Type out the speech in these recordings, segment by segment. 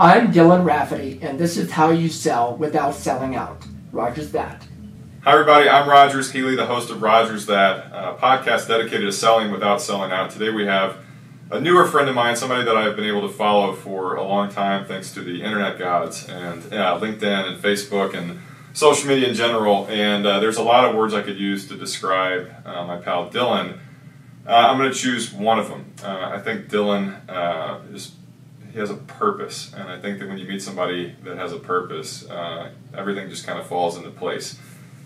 I'm Dylan Rafaty, and this is how you sell without selling out. Rogers that. Hi everybody, I'm Rogers Healy, the host of Rogers That, a podcast dedicated to selling without selling out. Today we have a newer friend of mine, somebody that I've been able to follow for a long time thanks to the internet gods and LinkedIn and Facebook and social media in general. And there's a lot of words I could use to describe my pal Dylan. I'm going to choose one of them. I think Dylan he has a purpose, and I think that when you meet somebody that has a purpose, everything just kind of falls into place.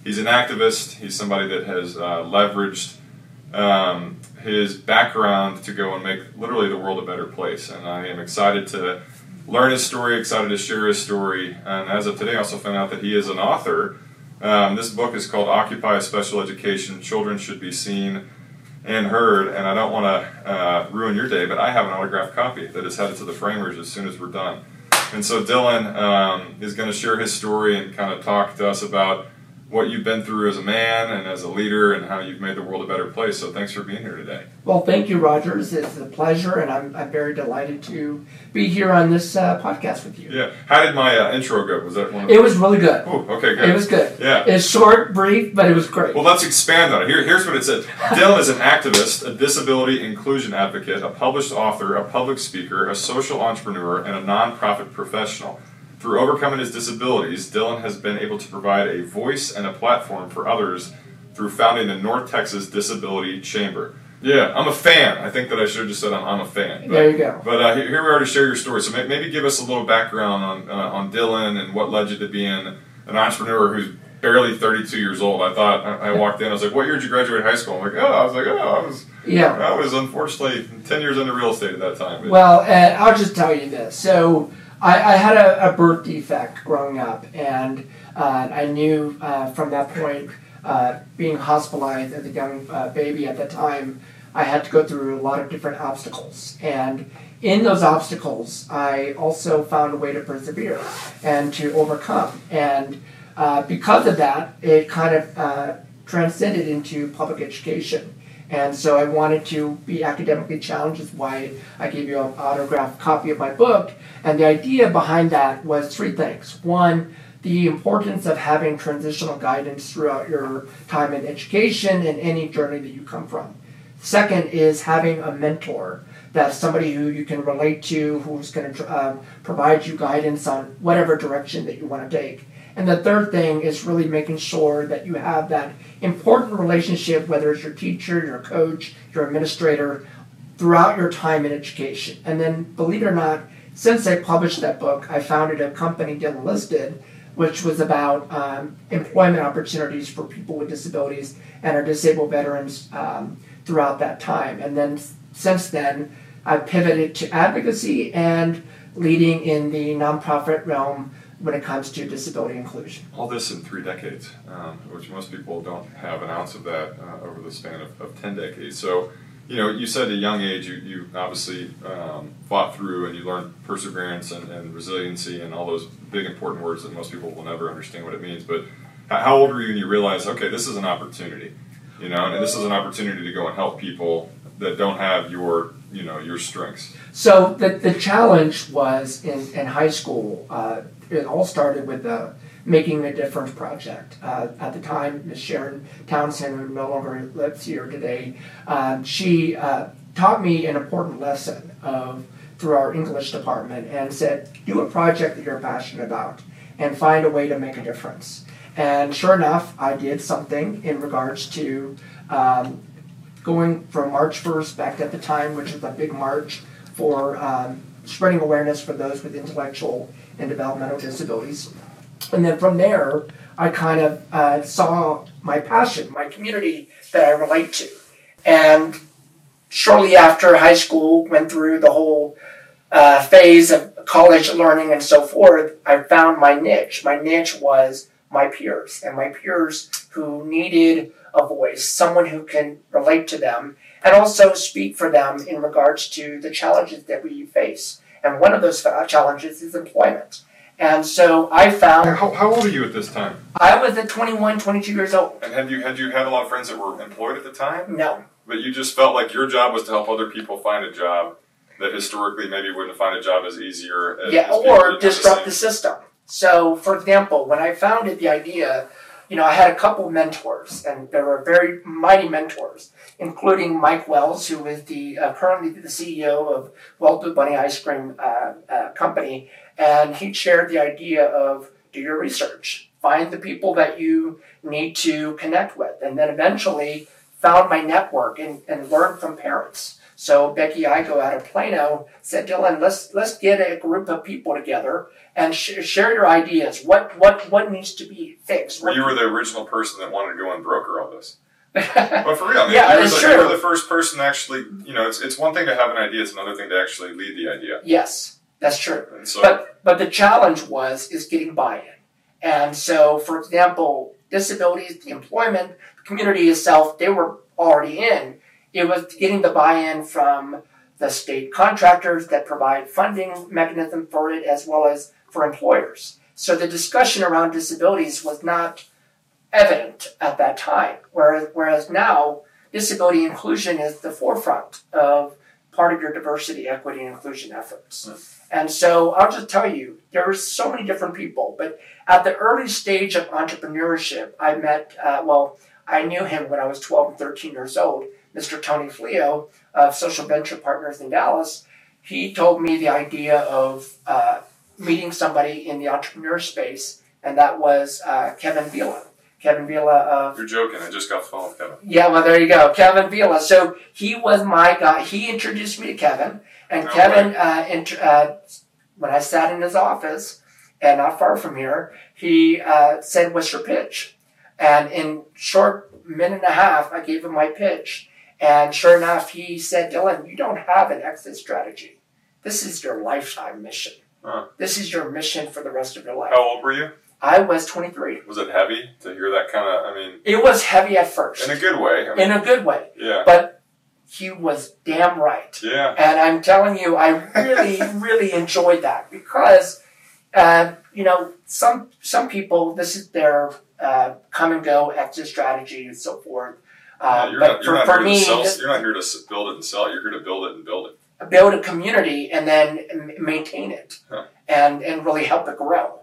He's an activist. He's somebody that has leveraged his background to go and make literally the world a better place, and I am excited to learn his story, excited to share his story, and as of today I also found out that he is an author. This book is called Occupy a Special Education, Children Should Be Seen and Heard, and I don't want to ruin your day, but I have an autographed copy that is headed to the framers as soon as we're done. And so Dylan is going to share his story and kind of talk to us about what you've been through as a man and as a leader and how you've made the world a better place. So thanks for being here today. Well, thank you, Rogers. It's a pleasure, and I'm very delighted to be here on this podcast with you. Yeah. How did my intro go? Was that one of the... It was really good. Ooh, okay, good. It was good. Yeah. It's short, brief, but it was great. Well, let's expand on it. Here's what it said. Dylan is an activist, a disability inclusion advocate, a published author, a public speaker, a social entrepreneur, and a nonprofit professional. Through overcoming his disabilities, Dylan has been able to provide a voice and a platform for others through founding the North Texas Disability Chamber. Yeah, I'm a fan. I think that I should have just said I'm a fan. But, there you go. But here we are to share your story. So maybe give us a little background on Dylan and what led you to being an entrepreneur who's barely 32 years old. I thought, I walked in, I was like, what year did you graduate high school? I was unfortunately 10 years into real estate at that time. Well, I'll just tell you this. So I had a birth defect growing up, and I knew from that point, being hospitalized as a young baby at the time, I had to go through a lot of different obstacles. And in those obstacles, I also found a way to persevere and to overcome. And because of that, it kind of transcended into public education. And so I wanted to be academically challenged, is why I gave you an autographed copy of my book. And the idea behind that was three things. One, the importance of having transitional guidance throughout your time in education and any journey that you come from. Second is having a mentor. That's somebody who you can relate to, who's going to provide you guidance on whatever direction that you want to take. And the third thing is really making sure that you have that important relationship, whether it's your teacher, your coach, your administrator, throughout your time in education. And then, believe it or not, since I published that book, I founded a company, Dylan Listed, which was about employment opportunities for people with disabilities and our disabled veterans throughout that time. And then, since then, I pivoted to advocacy and leading in the nonprofit realm when it comes to disability inclusion. All this in 3 decades, which most people don't have an ounce of that over the span of 10 decades. So, you know, you said at a young age you obviously fought through and you learned perseverance and resiliency and all those big important words that most people will never understand what it means. But how old were you when you realized, okay, this is an opportunity, you know, and this is an opportunity to go and help people that don't have your, you know, your strengths? So the challenge was in high school. It all started with the Making a Difference project. At the time, Ms. Sharon Townsend, who no longer lives here today, she taught me an important lesson through our English department and said, do a project that you're passionate about and find a way to make a difference. And sure enough, I did something in regards to going from March 1st back at the time, which is a big march for spreading awareness for those with intellectual and developmental disabilities. And then from there, I kind of saw my passion, my community that I relate to. And shortly after high school, went through the whole phase of college learning and so forth, I found my niche. My niche was my peers, and my peers who needed a voice, someone who can relate to them and also speak for them in regards to the challenges that we face. And one of those challenges is employment. And so I found... How old are you at this time? I was at 21, 22 years old. And had you had a lot of friends that were employed at the time? No. But you just felt like your job was to help other people find a job that historically maybe wouldn't find a job as easier. As, yeah, as or disrupt the system. So, for example, when I founded the idea, you know, I had a couple mentors, and there were very mighty mentors, including Mike Wells, who is the currently the CEO of Wells Bunny Ice Cream company, and he shared the idea of do your research, find the people that you need to connect with, and then eventually found my network and learned from parents. So Becky Iago out of Plano said, Dylan, let's get a group of people together and share your ideas. What needs to be fixed? Well, you were the original person that wanted to go and broker all this. But for real, I mean, yeah, you were the first person to actually, you know, it's one thing to have an idea. It's another thing to actually lead the idea. Yes, that's true. So, but the challenge is getting buy-in. And so, for example, disabilities, the employment community itself, they were already in. It was getting the buy-in from the state contractors that provide funding mechanism for it, as well as for employers. So the discussion around disabilities was not evident at that time, whereas now disability inclusion is the forefront of part of your diversity, equity, and inclusion efforts. Mm. And so I'll just tell you, there are so many different people, but at the early stage of entrepreneurship, I met, I knew him when I was 12 and 13 years old, Mr. Tony Fleo of Social Venture Partners in Dallas. He told me the idea of meeting somebody in the entrepreneur space, and that was Kevin Vela. Kevin Vela of... You're joking. I just got the phone with Kevin. Yeah, well, there you go. Kevin Vela. So he was my guy. He introduced me to Kevin, and when I sat in his office, and not far from here, he said, "What's your pitch?" And in short minute and a half, I gave him my pitch. And sure enough, he said, "Dylan, you don't have an exit strategy. This is your lifetime mission. Huh. This is your mission for the rest of your life." How old were you? I was 23. Was it heavy to hear that kind of, I mean... It was heavy at first. In a good way. I mean, in a good way. Yeah. But he was damn right. Yeah. And I'm telling you, I really, really enjoyed that because, you know, some people, this is their... come and go, exit strategy, and so forth. You're not here to build it and sell it. You're here to build it and build it. Build a community and then maintain it, huh. and really help it grow.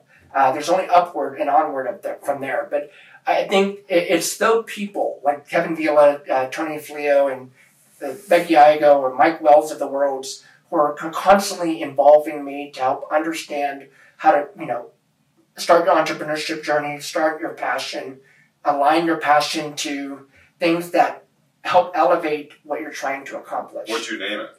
There's only upward and onward up there, from there. But I think it's those people like Kevin Vela, Tony Fleo, and Becky Iago or Mike Wells of the world who are constantly involving me to help understand how to, you know, start your entrepreneurship journey, start your passion, align your passion to things that help elevate what you're trying to accomplish. What'd you name it?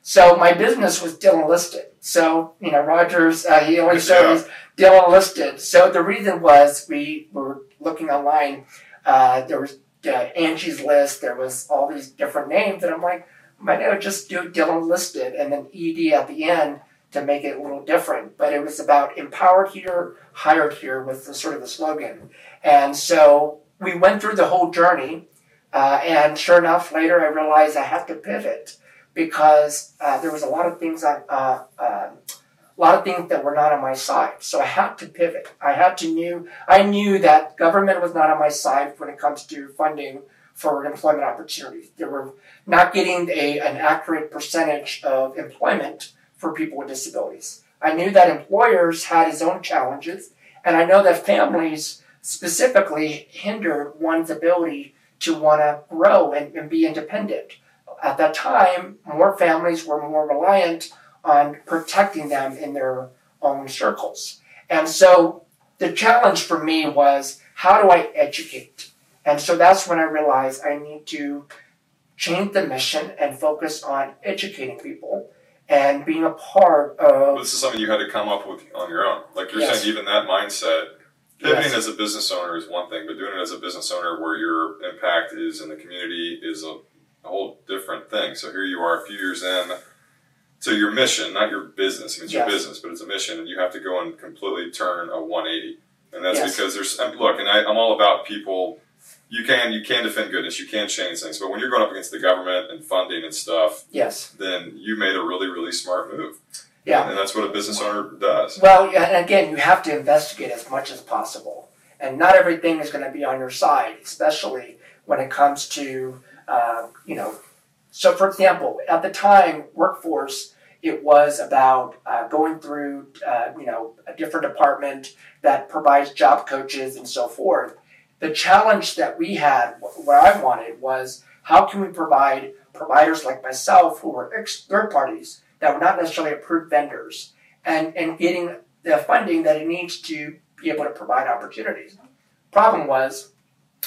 So my business was Dylan Listed. So, you know, Rogers, he always says Dylan Listed. So the reason was we were looking online. There was Angie's List. There was all these different names. And I'm like, might I just do Dylan Listed and then ED at the end to make it a little different, but it was about empowered here, hired here was the sort of the slogan. And so we went through the whole journey, and sure enough, later I realized I had to pivot because there was a lot of things that were not on my side. So I had to pivot. I knew that government was not on my side when it comes to funding for employment opportunities. They were not getting an accurate percentage of employment for people with disabilities. I knew that employers had his own challenges, and I know that families specifically hindered one's ability to want to grow and be independent. At that time, more families were more reliant on protecting them in their own circles. And so the challenge for me was, how do I educate? And so that's when I realized I need to change the mission and focus on educating people and being a part of... But this is something you had to come up with on your own. Like you're saying, even that mindset, pivoting as a business owner is one thing, but doing it as a business owner where your impact is in the community is a whole different thing. So here you are a few years in to your mission, not your business. I mean, it's your business, but it's a mission, and you have to go and completely turn a 180. And that's because there's... And look, and I'm all about people... You can defend goodness, you can change things, but when you're going up against the government and funding and stuff, then you made a really, really smart move. Yeah. And that's what a business owner does. Well, and again, you have to investigate as much as possible. And not everything is going to be on your side, especially when it comes to, you know. So, for example, at the time, workforce, It was about going through, a different department that provides job coaches and so forth. The challenge that we had, what I wanted, was how can we provide providers like myself who were third parties that were not necessarily approved vendors and getting the funding that it needs to be able to provide opportunities. Problem was,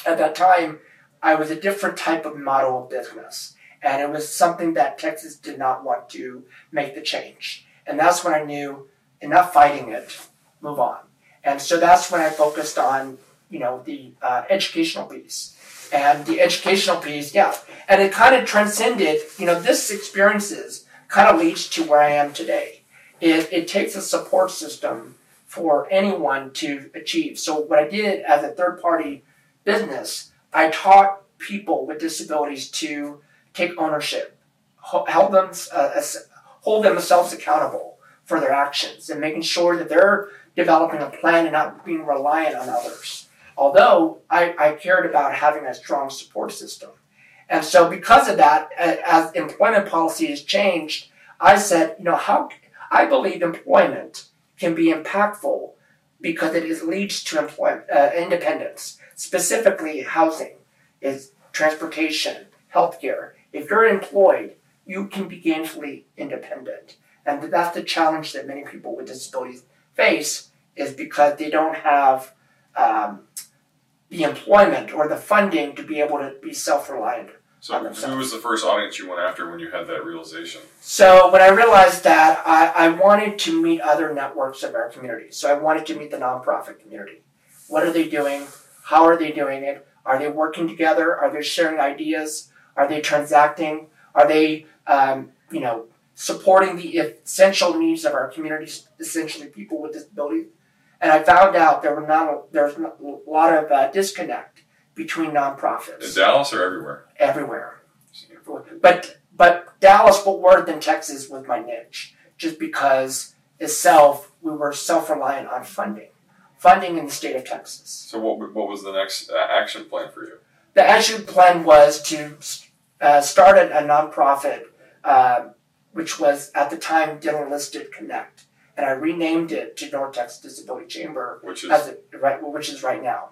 at that time, I was a different type of model of business. And it was something that Texas did not want to make the change. And that's when I knew, enough fighting it, move on. And so that's when I focused on, the educational piece. And the educational piece, yeah. And it kind of transcended, this experiences kind of leads to where I am today. It takes a support system for anyone to achieve. So what I did as a third-party business, I taught people with disabilities to take ownership, help them, hold themselves accountable for their actions, and making sure that they're developing a plan and not being reliant on others. Although I cared about having a strong support system. And so because of that, as employment policy has changed, I said, I believe employment can be impactful because it leads to employment, independence, specifically housing, is transportation, healthcare. If you're employed, you can be gainfully independent. And that's the challenge that many people with disabilities face, is because they don't have the employment or the funding to be able to be self-reliant on themselves. So who was the first audience you went after when you had that realization? So when I realized that, I wanted to meet other networks of our community. So I wanted to meet the nonprofit community. What are they doing? How are they doing it? Are they working together? Are they sharing ideas? Are they transacting? Are they, supporting the essential needs of our communities, essentially people with disabilities? And I found out there's a lot of disconnect between nonprofits. In Dallas or everywhere? Everywhere. But Dallas, Fort Worth, and Texas was my niche, just because itself we were self-reliant on funding in the state of Texas. So what was the next action plan for you? The action plan was to start a nonprofit, which was at the time Dylan Listed Connect, and I renamed it to North Texas Disability Chamber, which is right now.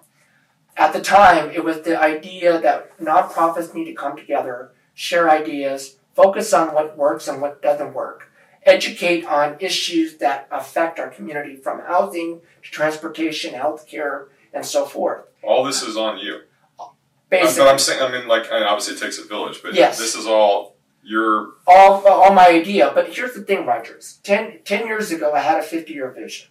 At the time, it was the idea that nonprofits need to come together, share ideas, focus on what works and what doesn't work, educate on issues that affect our community, from housing to transportation, healthcare, and so forth. All this is on you. Basically. But I'm saying, obviously it takes a village, but yes. This is all your... All my idea. But here's the thing, Rogers. 10 years ago, I had a 50-year vision.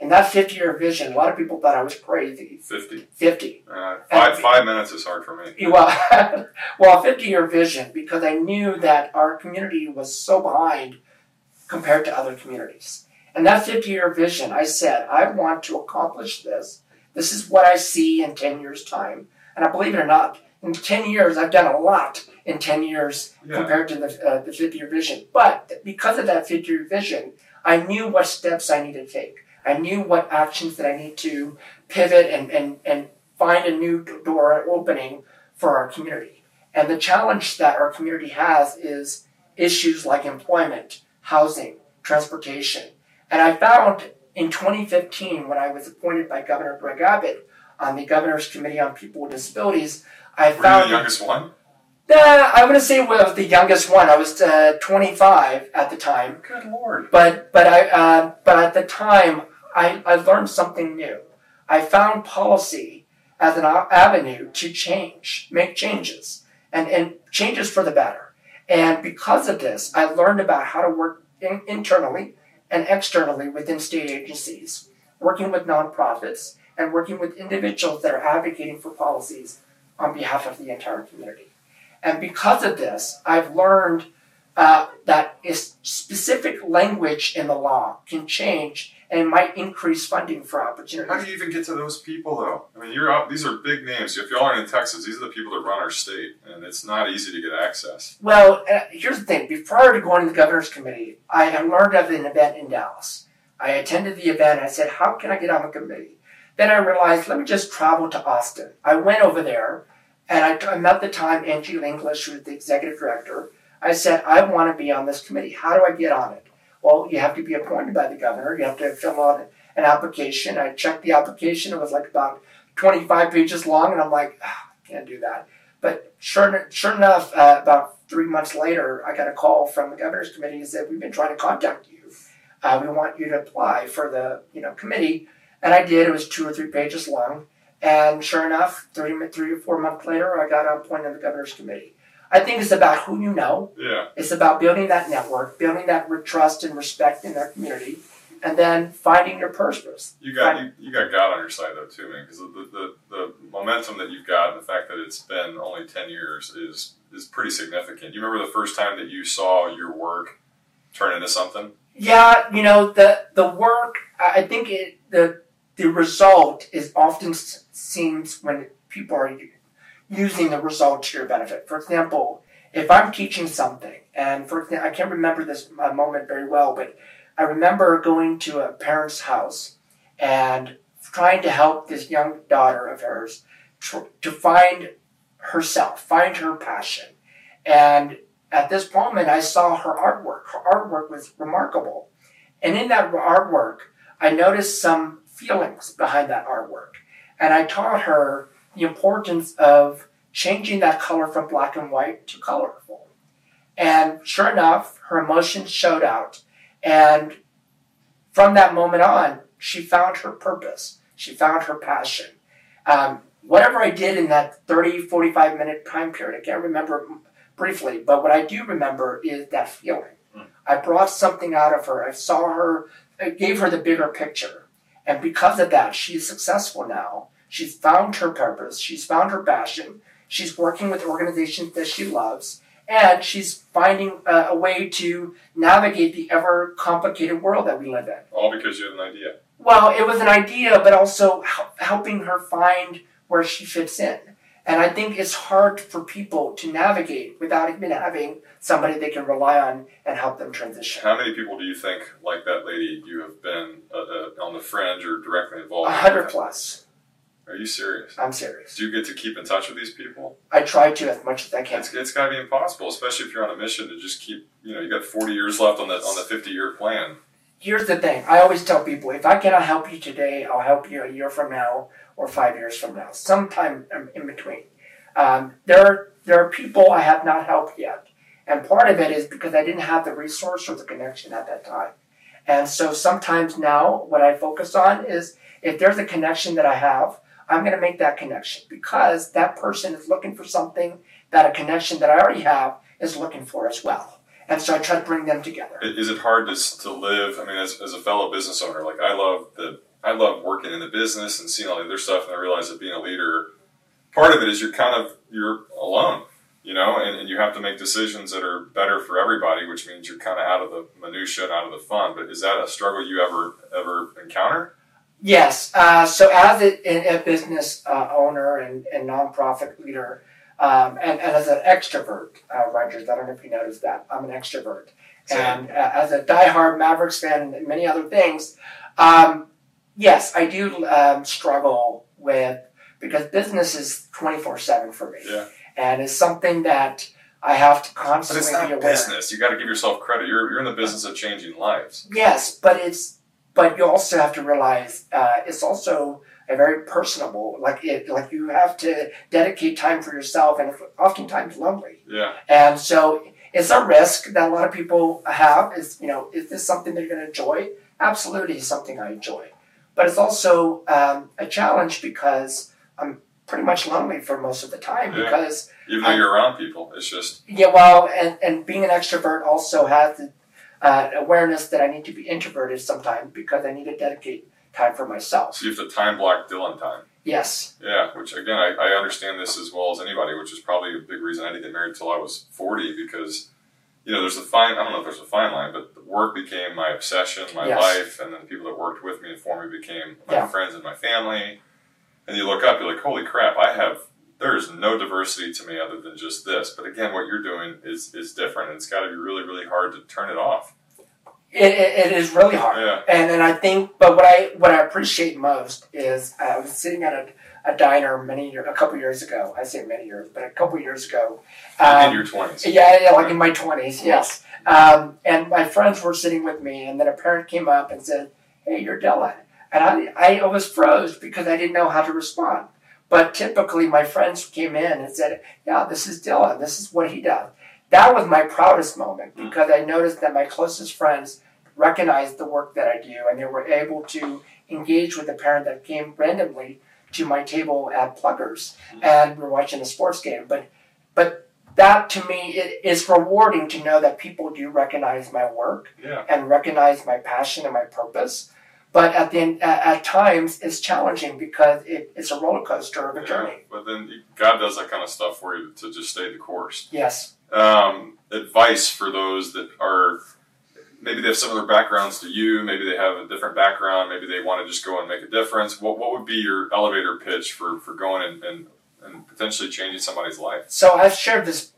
And that 50-year vision, a lot of people thought I was crazy. 50. 5 minutes is hard for me. Well, a 50-year vision, because I knew that our community was so behind compared to other communities. And that 50-year vision, I said, I want to accomplish this. This is what I see in 10 years' time. And I believe it or not, in 10 years, I've done a lot in 10 years compared to the 50-year vision. But because of that 50-year vision, I knew what steps I needed to take. I knew what actions that I need to pivot and find a new door opening for our community. And the challenge that our community has is issues like employment, housing, transportation. And I found in 2015, when I was appointed by Governor Greg Abbott, on the Governor's Committee on People with Disabilities, Were you the youngest one? I wouldn't say I was the youngest one. I was 25 at the time. Good Lord. But at the time, I learned something new. I found policy as an avenue to change, make changes, and changes for the better. And because of this, I learned about how to work internally and externally within state agencies, working with nonprofits, and working with individuals that are advocating for policies on behalf of the entire community. And because of this, I've learned that specific language in the law can change and might increase funding for opportunities. How do you even get to those people, though? I mean, these are big names. If y'all aren't in Texas, these are the people that run our state, and it's not easy to get access. Well, here's the thing. Prior to going to the Governor's Committee, I had learned of an event in Dallas. I attended the event, and I said, how can I get on the committee? Then I realized, let me just travel to Austin. I went over there, and I met at the time Angie Linglish, who was the executive director. I said, I want to be on this committee. How do I get on it? Well, you have to be appointed by the governor. You have to fill out an application. I checked the application. It was like about 25 pages long, and I'm like, I can't do that. But sure enough, about 3 months later, I got a call from the governor's committee and said, we've been trying to contact you. We want you to apply for the committee. And I did. It was 2 or 3 pages long. And sure enough, three or four months later, I got appointed to the governor's committee. I think it's about who you know. Yeah. It's about building that network, building that trust and respect in their community, and then finding your purpose. You got God on your side though too, man, because the momentum that you've got, and the fact that it's been only 10 years is pretty significant. You remember the first time that you saw your work turn into something? Yeah, the work. I think the result is often seems when people are using the result to your benefit. For example, if I'm teaching something, and for example, I can't remember this moment very well, but I remember going to a parent's house and trying to help this young daughter of hers to find herself, find her passion. And at this moment, I saw her artwork. Her artwork was remarkable. And in that artwork, I noticed some feelings behind that artwork. And I taught her the importance of changing that color from black and white to colorful. And sure enough, her emotions showed out. And from that moment on, she found her purpose. She found her passion. Whatever I did in that 30, 45-minute time period, I can't remember briefly, but what I do remember is that feeling. I brought something out of her. I saw her. I gave her the bigger picture. And because of that, she's successful now. She's found her purpose. She's found her passion. She's working with organizations that she loves. And she's finding a way to navigate the ever-complicated world that we live in. All because you had an idea. Well, it was an idea, but also helping her find where she fits in. And I think it's hard for people to navigate without even having somebody they can rely on and help them transition. How many people do you think, like that lady, you have been on the fringe or directly involved? 100+. Are you serious? I'm serious. Do you get to keep in touch with these people? I try to as much as I can. It's got to be impossible, especially if you're on a mission to just keep, you got 40 years left on the 50-year plan. Here's the thing. I always tell people, if I cannot help you today, I'll help you a year from now or 5 years from now, sometime in between. There are people I have not helped yet. And part of it is because I didn't have the resource or the connection at that time. And so sometimes now what I focus on is if there's a connection that I have, I'm going to make that connection because that person is looking for something that a connection that I already have is looking for as well. And so I try to bring them together. Is it hard to live? I mean, as a fellow business owner, like I love working in the business and seeing all the other stuff. And I realize that being a leader, part of it is you're alone, and you have to make decisions that are better for everybody, which means you're kind of out of the minutia and out of the fun. But is that a struggle you ever encounter? Yes. So as a business owner and nonprofit leader, and as an extrovert, Rogers, I don't know if you noticed that, I'm an extrovert. Same. And as a diehard Mavericks fan and many other things, yes, I do struggle with, because business is 24/7 for me. Yeah. And it's something that I have to constantly be aware. But it's not business. You got to give yourself credit. You're in the business of changing lives. Yes, but you also have to realize it's also a very personable. Like you have to dedicate time for yourself, and it's oftentimes lonely. Yeah. And so it's a risk that a lot of people have. Is is this something they're going to enjoy? Absolutely, it's something I enjoy. But it's also a challenge because I'm pretty much lonely for most of the time. Yeah. Because even though you're around people, it's just Well, and being an extrovert also has the awareness that I need to be introverted sometimes because I need to dedicate time for myself. So you have to time block Dylan time. Yes. Yeah, which again, I understand this as well as anybody, which is probably a big reason I didn't get married until I was 40 because, there's a fine, I don't know if there's a fine line, but work became my obsession, my life, and then the people that worked with me and for me became my friends and my family. And you look up, you're like, holy crap, there's no diversity to me other than just this. But again, what you're doing is different. It's got to be really, really hard to turn it off. It is really hard. Yeah. And I think, but what I appreciate most is I was sitting at a diner a couple years ago. I say many years, but a couple years ago. In your 20s. Yeah, like in my 20s, yes. And my friends were sitting with me, and then a parent came up and said, "Hey, you're Dylan." And I almost froze because I didn't know how to respond. But typically my friends came in and said, "Yeah, this is Dylan. This is what he does." That was my proudest moment because I noticed that my closest friends recognized the work that I do, and they were able to engage with a parent that came randomly to my table at Pluggers, and we're watching a sports game. But that, to me, it is rewarding to know that people do recognize my work and recognize my passion and my purpose. But at times, it's challenging because it's a roller coaster of a journey. But then God does that kind of stuff for you to just stay the course. Yes. Advice for those that are... Maybe they have similar backgrounds to you. Maybe they have a different background. Maybe they want to just go and make a difference. What would be your elevator pitch for going and potentially changing somebody's life? So I've shared this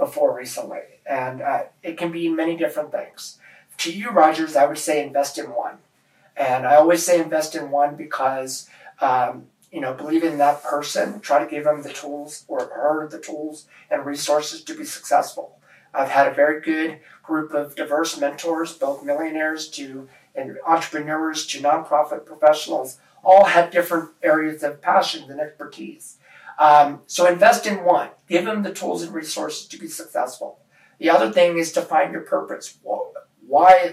before recently, and it can be many different things. To you, Rogers, I would say invest in one. And I always say invest in one because, believe in that person. Try to give them the tools or her the tools and resources to be successful. I've had a very good group of diverse mentors, both millionaires and entrepreneurs to nonprofit professionals, all had different areas of passion and expertise. So invest in one. Give them the tools and resources to be successful. The other thing is to find your purpose. Why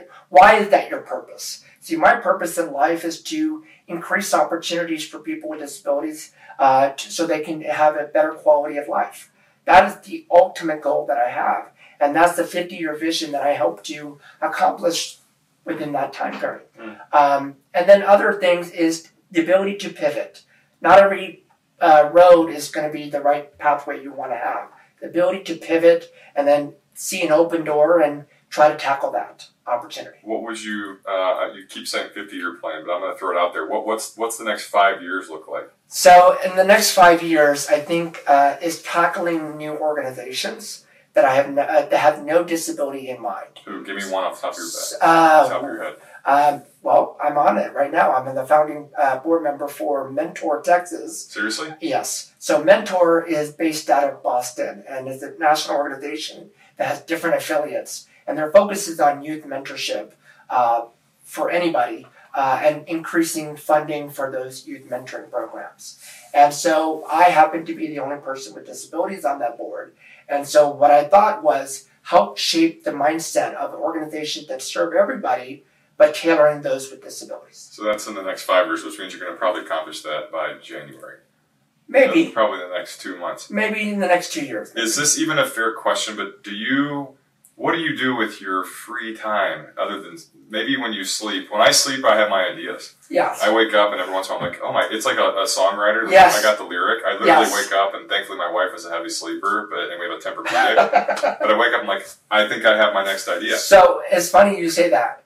is that your purpose? See, my purpose in life is to increase opportunities for people with disabilities so they can have a better quality of life. That is the ultimate goal that I have. And that's the 50-year vision that I hope to accomplish within that time period. And then other things is the ability to pivot. Not every road is going to be the right pathway you want to have. The ability to pivot and then see an open door and try to tackle that opportunity. What would you, you keep saying 50-year plan, but I'm going to throw it out there. What's the next 5 years look like? So in the next 5 years, I think is tackling new organizations that have no disability in mind. Ooh, give me one off the top of your head. Well, I'm on it right now. I'm the founding board member for Mentor Texas. Seriously? Yes. So Mentor is based out of Boston and is a national organization that has different affiliates. And their focus is on youth mentorship for anybody and increasing funding for those youth mentoring programs. And so I happen to be the only person with disabilities on that board. And so what I thought was help shape the mindset of organizations that serve everybody, but tailoring those with disabilities. So that's in the next 5 years, which means you're going to probably accomplish that by January. Maybe. That's probably the next 2 months. Maybe in the next 2 years. Maybe. Is this even a fair question? But what do you do with your free time other than maybe when you sleep? When I sleep, I have my ideas. Yes. I wake up and every once in a while I'm like, oh my, it's like a songwriter. Like yes. I got the lyric. I literally wake up and thankfully my wife is a heavy sleeper, and we have a temper predict. But I wake up and I'm like, I think I have my next idea. So it's funny you say that.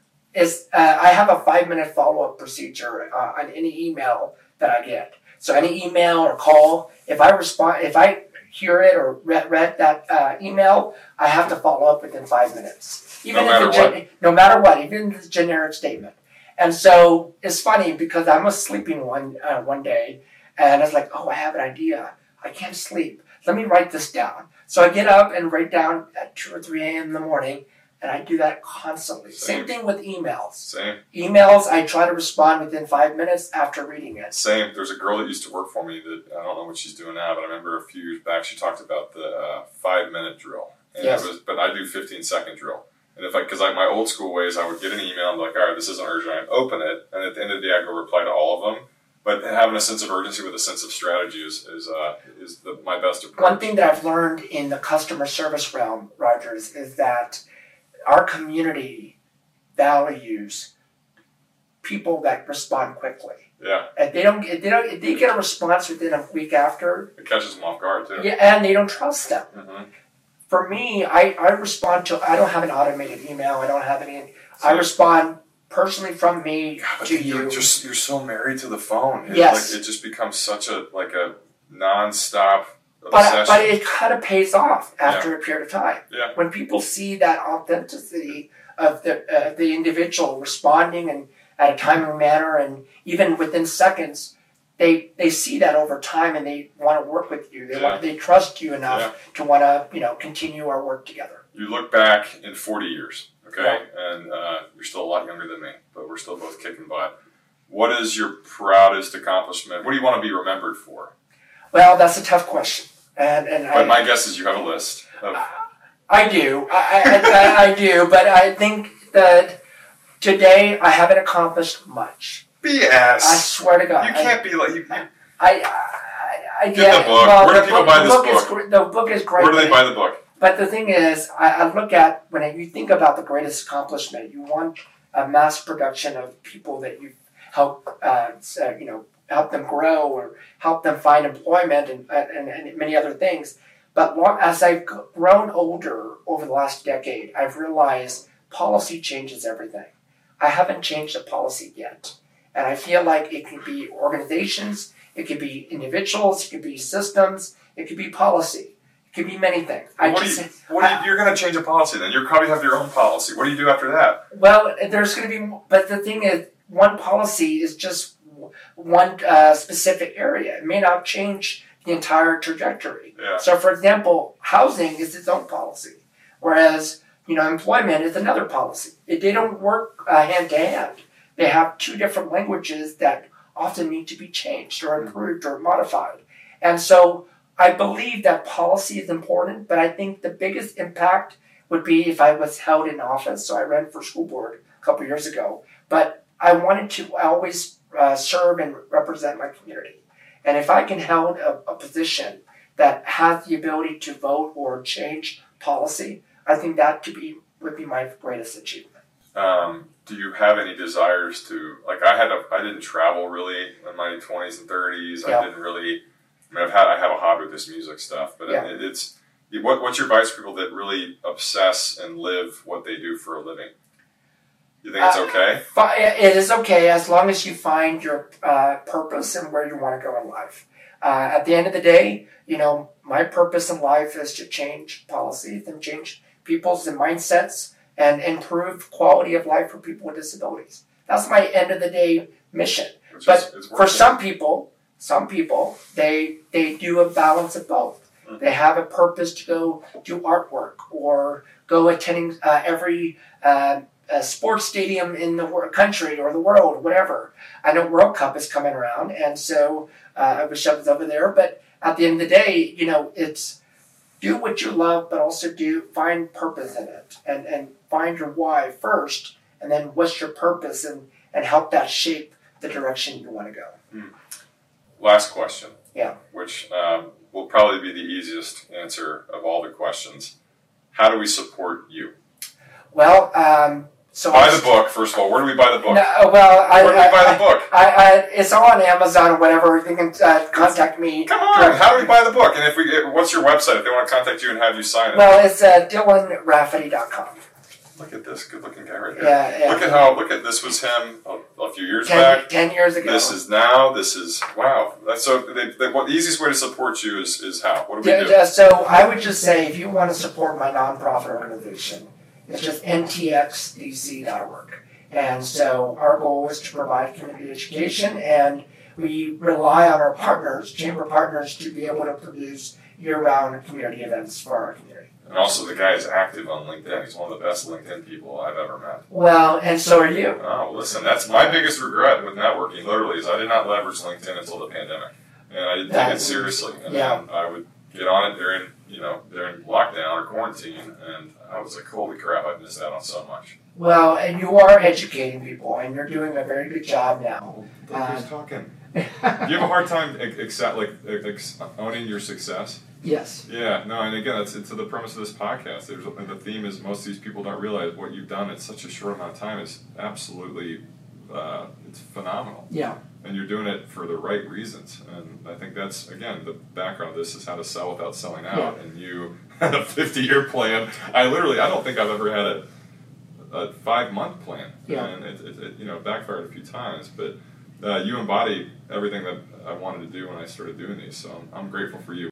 I have a 5-minute follow-up procedure on any email that I get. So any email or call, if I hear it or read that email, I have to follow up within 5 minutes. No matter what, even the generic statement. And so it's funny because I was sleeping one day and I was like, oh, I have an idea. I can't sleep. Let me write this down. So I get up and write down at 2 or 3 a.m. in the morning, and I do that constantly. Same thing with emails. Same. Emails, I try to respond within 5 minutes after reading it. Same. There's a girl that used to work for me that I don't know what she's doing now, but I remember a few years back she talked about the 5-minute drill. And yes. But I do 15-second drill. And because my old school ways, I would get an email and be like, all right, this isn't urgent. I'd open it, and at the end of the day, I go reply to all of them. But having a sense of urgency with a sense of strategy is my best approach. One thing that I've learned in the customer service realm, Rogers, is that our community values people that respond quickly. Yeah. If they get a response within a week after, it catches them off guard too. Yeah, and they don't trust them. Mm-hmm. For me, I respond to. I don't have an automated email. I don't have any. So I respond personally from me to you. You're so married to the phone. Yes. It just becomes such a nonstop. But it kind of pays off after a period of time. Yeah. When people see that authenticity of the individual responding and at a timely manner and even within seconds, they see that over time and they want to work with you. They want, they trust you enough to want to, you know, continue our work together. You look back in 40 years, okay, and you're still a lot younger than me, but we're still both kicking butt. What is your proudest accomplishment? What do you want to be remembered for? Well, that's a tough question. But my guess is you have a list. I do. I do, but I think that today I haven't accomplished much. BS. I swear to God. You can't be like... I get the book. Well, where do people buy this book? The book is great. Where do they buy the book? But the thing is, I look at, when you think about the greatest accomplishment, you want a mass production of people that you help, you know, help them grow or help them find employment and many other things. But as I've grown older over the last decade, I've realized policy changes everything. I haven't changed the policy yet. And I feel like it could be organizations, it could be individuals, it could be systems, it could be policy, it could be many things. Well, you're going to change a policy then. You probably have your own policy. What do you do after that? Well, there's going to be, but the thing is, one policy is just one specific area. It may not change the entire trajectory. Yeah. So, for example, housing is its own policy, whereas, you know, employment is another policy. They don't work hand to hand. They have two different languages that often need to be changed or improved or modified. And so I believe that policy is important, but I think the biggest impact would be if I was held in office. So I ran for school board a couple years ago, but I wanted to always serve and represent my community. And if I can hold a position that has the ability to vote or change policy, I think that would be my greatest achievement. Do you have any desires to, like, I didn't travel really in my 20s and 30s. Yeah. I didn't really, I mean, I have a hobby with this music stuff, but yeah. What's your advice for people that really obsess and live what they do for a living? You think it's okay? It is okay as long as you find your purpose and where you want to go in life. At the end of the day, you know, my purpose in life is to change policies and change people's and mindsets and improve quality of life for people with disabilities. That's my end of the day mission. But for some people, they do a balance of both. They have a purpose to go do artwork or go attending every sports stadium in the country or the world, whatever. I know World Cup is coming around, and so I wish I was over there. But at the end of the day, you know, it's do what you love, but also find purpose in it and find your why first, and then what's your purpose, and help that shape the direction you want to go. Last question, which will probably be the easiest answer of all the questions. How do we support you? Well, so buy the book, first of all. Where do we buy the book? Where do we buy the book? It's all on Amazon or whatever. You can contact me. Come on, directly. How do we buy the book? And what's your website if they want to contact you and have you sign it? Well, it's DylanRafaty.com. Look at this good-looking guy right here. Yeah. This was him a few years back. 10 years ago. This is now. This is, wow. The easiest way to support you is how? What do we do? So I would just say if you want to support my nonprofit organization, it's just ntxdc.org. And so our goal is to provide community education, and we rely on our partners, chamber partners, to be able to produce year-round community events for our community. And also the guy is active on LinkedIn. He's one of the best LinkedIn people I've ever met. Well, and so are you. Oh, listen, that's my biggest regret with networking, literally, is I did not leverage LinkedIn until the pandemic. And I didn't take it seriously. And I would get on it during lockdown or quarantine, and I was like, holy crap, I missed out on so much. Well, and you are educating people, and you're doing a very good job now. Who's talking? You have a hard time owning your success? Yes. Yeah, no, and again, that's to the premise of this podcast. The theme is most of these people don't realize what you've done in such a short amount of time is absolutely it's phenomenal. Yeah. And you're doing it for the right reasons. And I think that's, again, the background of this is how to sell without selling out. Yeah. And you had a 50-year plan. I don't think I've ever had a 5-month plan. Yeah. And it backfired a few times. But you embody everything that I wanted to do when I started doing these. So I'm grateful for you.